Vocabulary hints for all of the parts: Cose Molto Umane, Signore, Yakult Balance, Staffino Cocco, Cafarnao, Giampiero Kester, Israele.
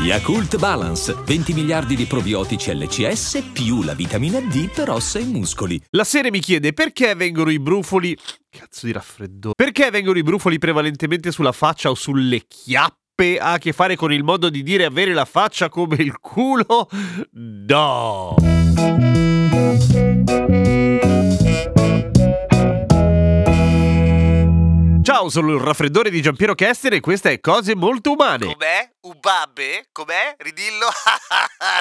Yakult Balance, 20 miliardi di probiotici LCS più la vitamina D per ossa e muscoli. La serie mi chiede perché vengono i brufoli... Cazzo di raffreddore. Perché vengono i brufoli prevalentemente sulla faccia o sulle chiappe? Ha a che fare con il modo di dire avere la faccia come il culo? No! Ciao, sono il raffreddore di Giampiero Kester e questa è Cose Molto Umane. Com'è? Ubabbe? Com'è? Ridillo?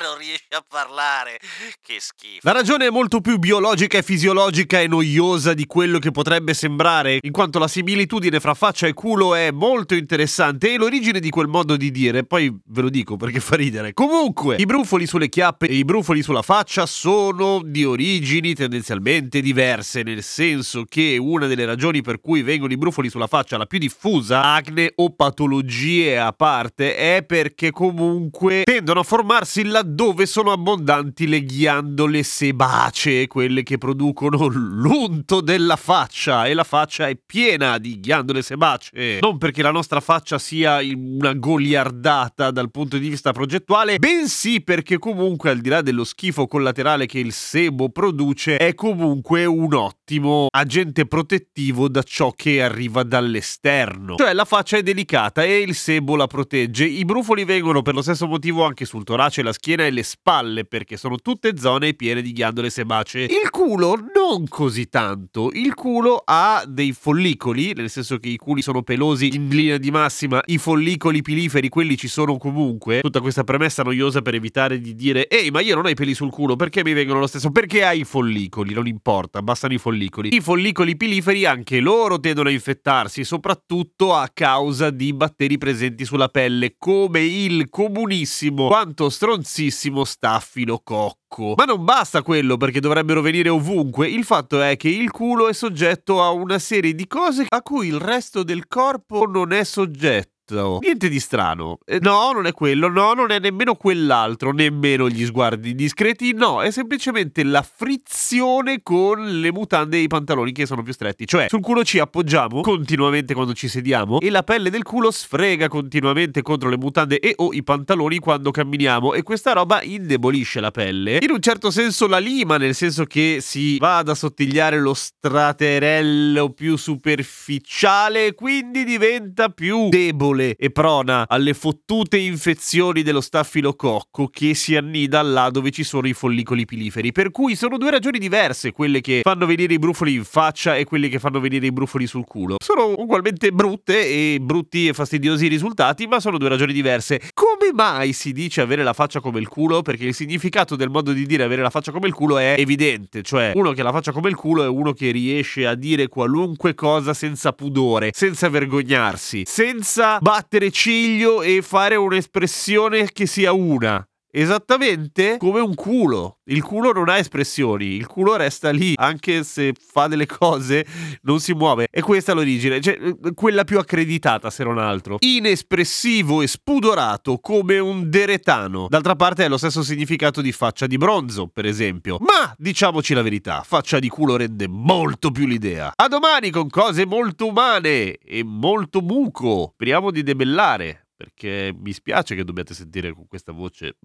Non riesci a parlare. Che schifo. La ragione è molto più biologica e fisiologica e noiosa di quello che potrebbe sembrare, in quanto la similitudine fra faccia e culo è molto interessante e l'origine di quel modo di dire, poi ve lo dico perché fa ridere. Comunque, i brufoli sulle chiappe e i brufoli sulla faccia sono di origini tendenzialmente diverse, nel senso che una delle ragioni per cui vengono i brufoli sulla faccia, la più diffusa, acne o patologie a parte, è perché comunque tendono a formarsi laddove sono abbondanti le ghiandole sebacee, quelle che producono l'unto della faccia, e la faccia è piena di ghiandole sebacee. Non perché la nostra faccia sia una goliardata dal punto di vista progettuale, bensì perché comunque, al di là dello schifo collaterale che il sebo produce, è comunque un ottimo agente protettivo da ciò che arriva dall'esterno. Cioè la faccia è delicata e il sebo la protegge. I brufoli vengono per lo stesso motivo anche sul torace, la schiena e le spalle, perché sono tutte zone piene di ghiandole sebacee. Il culo non così tanto. Il culo ha dei follicoli, nel senso che i culi sono pelosi in linea di massima, i follicoli piliferi, quelli ci sono comunque. Tutta questa premessa noiosa per evitare di dire ehi, ma io non ho i peli sul culo, perché mi vengono lo stesso? Perché hai i follicoli, non importa, bastano i follicoli. I follicoli piliferi anche loro tendono a infettarsi, soprattutto a causa di batteri presenti sulla pelle, come il comunissimo quanto stronzissimo Staffino Cocco. Ma non basta quello, perché dovrebbero venire ovunque. Il fatto è che il culo è soggetto a una serie di cose a cui il resto del corpo non è soggetto. Niente di strano. No, non è quello. No, non è nemmeno quell'altro. Nemmeno gli sguardi discreti. No, è semplicemente la frizione con le mutande e i pantaloni che sono più stretti. Cioè, sul culo ci appoggiamo continuamente quando ci sediamo e la pelle del culo sfrega continuamente contro le mutande e o i pantaloni quando camminiamo, e questa roba indebolisce la pelle. In un certo senso la lima, nel senso che si va ad assottigliare lo straterello più superficiale, quindi diventa più debole e prona alle fottute infezioni dello staffilococco, che si annida là dove ci sono i follicoli piliferi. Per cui sono due ragioni diverse quelle che fanno venire i brufoli in faccia e quelle che fanno venire i brufoli sul culo. Sono ugualmente brutte e brutti e fastidiosi i risultati, ma sono due ragioni diverse. Come mai si dice avere la faccia come il culo? Perché il significato del modo di dire avere la faccia come il culo è evidente, cioè uno che ha la faccia come il culo è uno che riesce a dire qualunque cosa senza pudore, senza vergognarsi, senza battere ciglio e fare un'espressione che sia una. Esattamente come un culo. Il culo non ha espressioni, il culo resta lì, anche se fa delle cose non si muove. E questa è l'origine, cioè quella più accreditata se non altro. Inespressivo e spudorato come un deretano. D'altra parte è lo stesso significato di faccia di bronzo, per esempio. Ma diciamoci la verità, faccia di culo rende molto più l'idea. A domani con Cose Molto Umane e molto muco. Speriamo di debellare, perché mi spiace che dobbiate sentire con questa voce.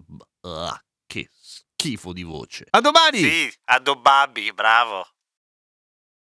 Che schifo di voce. A domani! Sì, a dobabi, bravo.